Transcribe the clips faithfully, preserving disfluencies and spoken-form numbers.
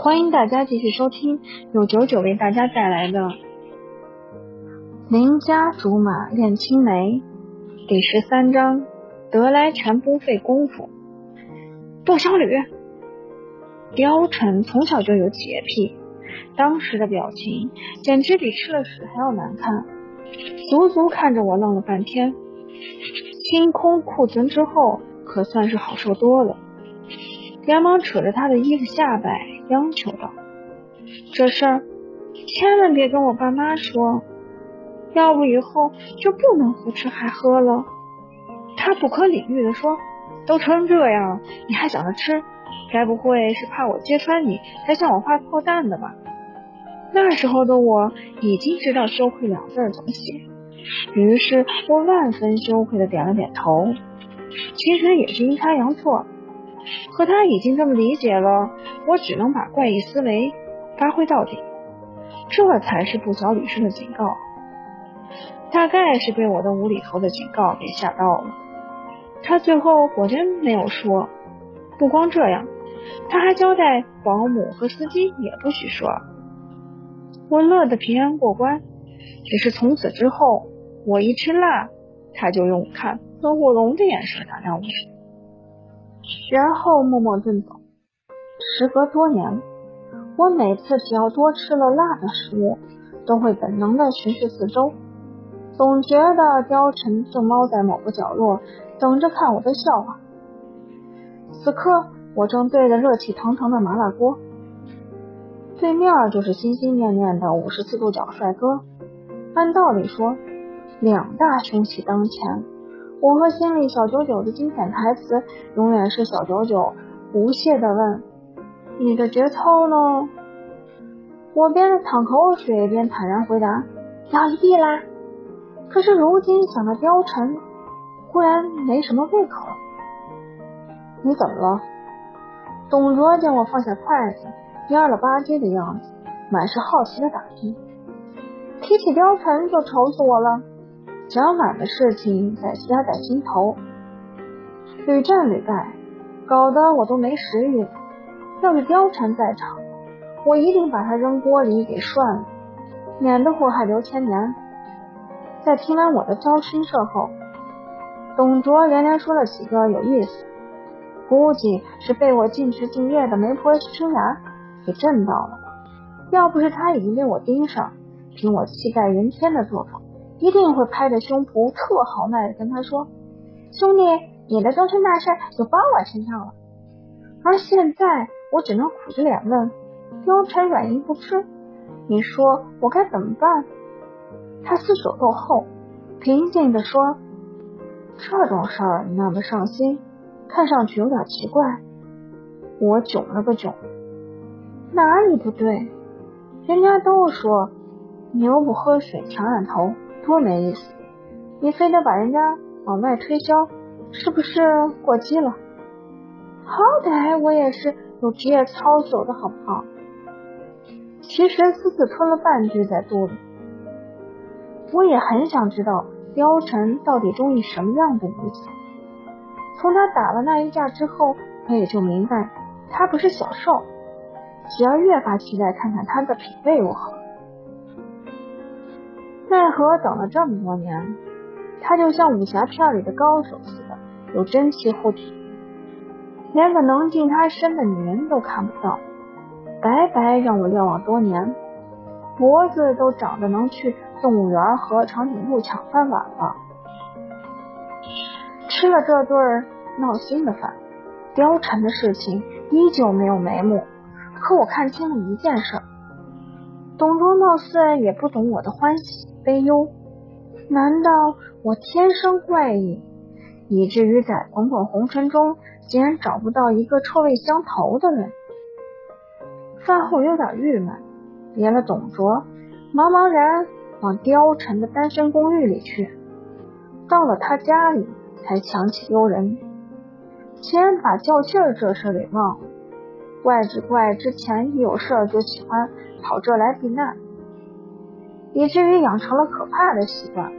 欢迎大家继续收听由九九为大家带来的邻家竹马恋青梅第十三章，得来全不费工夫。杜小吕貂蝉从小就有洁癖，当时的表情简直比吃了屎还要难看，足足看着我愣了半天。清空库存之后可算是好受多了，连忙扯着他的衣服下摆，央求道：“这事儿千万别跟我爸妈说，要不以后就不能胡吃海喝了。”他不可理喻地说：“都成这样，你还想着吃？该不会是怕我揭穿你，才向我画破蛋的吧？”那时候的我已经知道羞愧两字怎么写，于是我万分羞愧地点了点头。其实也是阴差阳错。和他已经这么理解了，我只能把怪异思维发挥到底，这才是不小吕氏的警告。大概是被我的无厘头的警告给吓到了，他最后果真没有说。不光这样，他还交代保姆和司机也不许说。我乐得平安过关，只是从此之后我一吃辣，他就用看合火龙的眼神打量我，然后默默遁走。时隔多年，我每次只要多吃了辣的食物，都会本能的巡视四周，总觉得貂蝉正猫在某个角落等着看我的笑话。此刻我正对着热气腾腾的麻辣锅，对面就是心心念念的五十四度角帅哥。按道理说，两大凶器当前，我和心里小九九的经典台词永远是小九九不屑地问：“你的节操呢？”我边淌口水边坦然回答：“要一地啦。”可是如今想到貂蝉，忽然没什么胃口。“你怎么了？”董卓见我放下筷子蔫了吧唧的样子，满是好奇的打听。提起貂蝉就愁死我了，蒋满的事情在压在心头，屡战屡败，搞得我都没食欲。要是貂蝉在场，我一定把他扔锅里给涮了，免得祸害流千年。在听完我的招亲社后，董卓连连说了几个有意思，估计是被我尽职尽业的媒婆生涯给震到了。要不是他已经被我盯上，凭我气盖云天的作风，一定会拍着胸脯特豪迈地跟他说：“兄弟，你的终身大事就包我身上了。”而现在我只能苦着脸问：“貂蝉软硬不吃，你说我该怎么办？”他思索过后平静地说：“这种事儿你那么上心，看上去有点奇怪。”我窘了个窘，哪里不对？人家都说牛不喝水强染头，多没意思，你非得把人家往外推销，是不是过激了？好歹我也是有职业操守的好不好？其实私自吞了半句在肚里，我也很想知道貂蝉到底中意什么样的女子。从他打了那一架之后，我也就明白他不是小受，只要越发期待看看他的品味如何。奈何等了这么多年，他就像武侠片里的高手似的，有真气护体，连个能近他身的女人都看不到，白白让我瞭望多年，脖子都长得能去动物园和长颈鹿抢饭碗了。吃了这顿闹心的饭，貂蝉的事情依旧没有眉目。可我看清了一件事，董卓貌似也不懂我的欢喜悲忧。难道我天生怪异，以至于在滚滚红尘中竟然找不到一个臭味相投的人？饭后有点郁闷，别了董卓，茫茫然往貂蝉的单身公寓里去。到了他家里才想起丢人，竟然把较劲儿这事给忘了。怪只怪之前一有事儿就喜欢跑这来避难，以至于养成了可怕的习惯。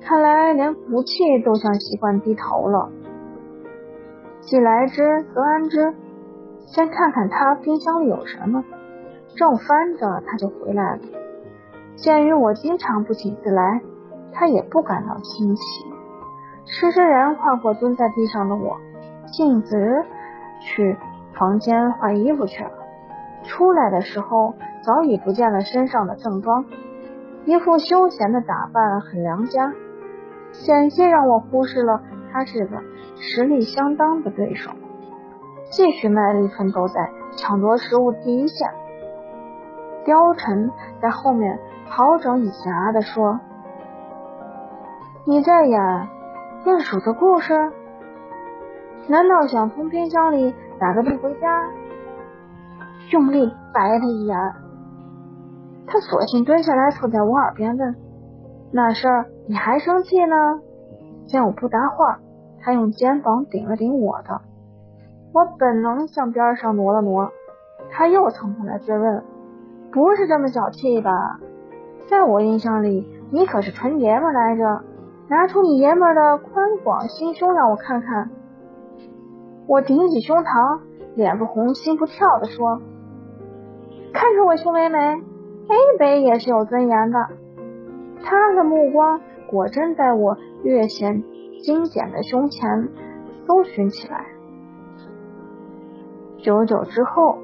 看来连福气都向习惯低头了。既来之则安之，先看看他冰箱里有什么。正翻着他就回来了，鉴于我经常不请自来，他也不感到惊奇。吃之人跨过蹲在地上的我，径直去房间换衣服去了。出来的时候早已不见了身上的正装，一副休闲的打扮很良家，险些让我忽视了他是个实力相当的对手，继续卖力奋斗在抢夺食物第一线。貂蝉在后面好整以暇地说：“你在演鼹鼠的故事？难道想从冰箱里打个屁回家？”用力白他一眼，他索性蹲下来凑在我耳边问：“那事儿你还生气呢？”见我不答话，他用肩膀顶了顶我的，我本能向边上挪了挪。他又蹭过来追问：“不是这么小气吧？在我印象里，你可是纯爷们来着，拿出你爷们的宽广心胸让我看看。”我挺起胸膛，脸不红心不跳地说：“看着我胸围没？A北也是有尊严的。”他的目光果真在我略显精简的胸前搜寻起来。久而久之后，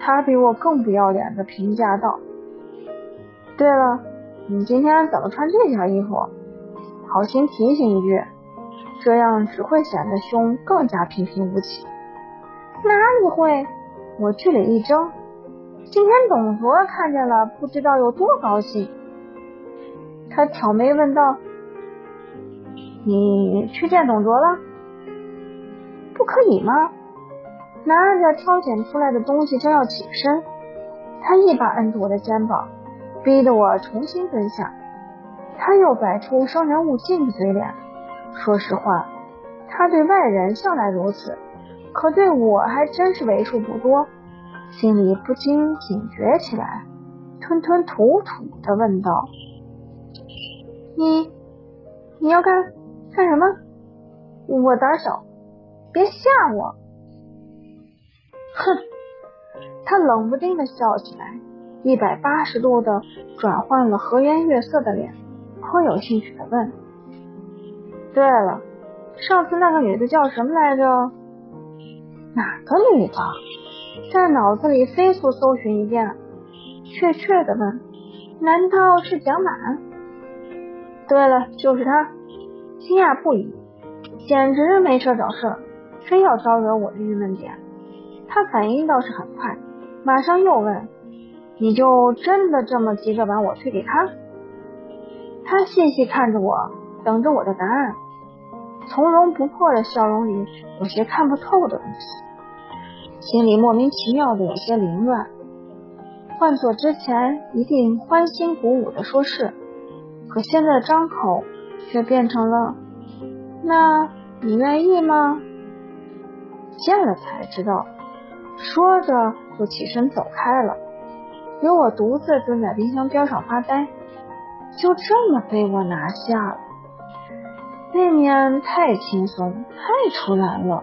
他比我更不要脸的评价道：“对了，你今天怎么穿这条衣服？”好心提醒一句，这样只会显得胸更加平平无奇。哪里会？我据理力争。今天董卓看见了，不知道有多高兴。他挑眉问道：“你去见董卓了？不可以吗？”拿着挑选出来的东西正要起身，他一把摁住我的肩膀，逼得我重新蹲下。他又摆出生人勿近的嘴脸。说实话，他对外人向来如此，可对我还真是为数不多。心里不禁警觉起来，吞吞吐吐地问道：“你你要干干什么？”我胆小，别吓我。哼，他冷不丁地笑起来，一百八十度地转换了和颜悦色的脸，颇有兴趣地问：“对了，上次那个女的叫什么来着？”哪个女的？在脑子里飞速搜寻一遍，确切地问：“难道是蒋满？”对了，就是她。惊讶不已，简直没事找事，非要招惹我的郁闷点。他反应倒是很快，马上又问：“你就真的这么急着把我推给他？”他细细看着我，等着我的答案，从容不迫的笑容里有些看不透的东西，心里莫名其妙的有些凌乱。换做之前一定欢欣鼓舞的说是，可现在张口却变成了：“那你愿意吗？”见了才知道，说着就起身走开了，留我独自蹲在冰箱边上发呆，就这么被我拿下了。未免太轻松，太突然了。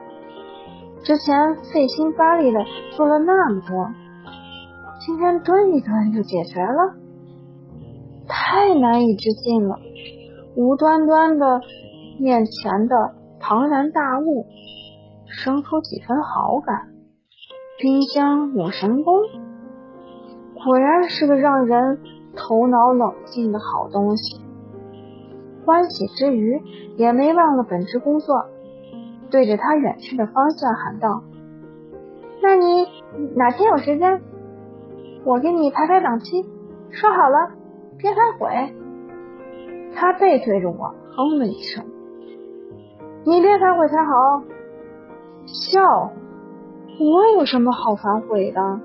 之前费心巴力的做了那么多，今天蹲一蹲就解决了，太难以置信了。无端端的面前的庞然大物，生出几分好感。冰箱有神功，果然是个让人头脑冷静的好东西。欢喜之余，也没忘了本职工作，对着他远去的方向喊道：“那你哪天有时间，我给你排排档期，说好了，别反悔。”他背对着我，哼了一声：“你别反悔才好。”笑，我有什么好反悔的？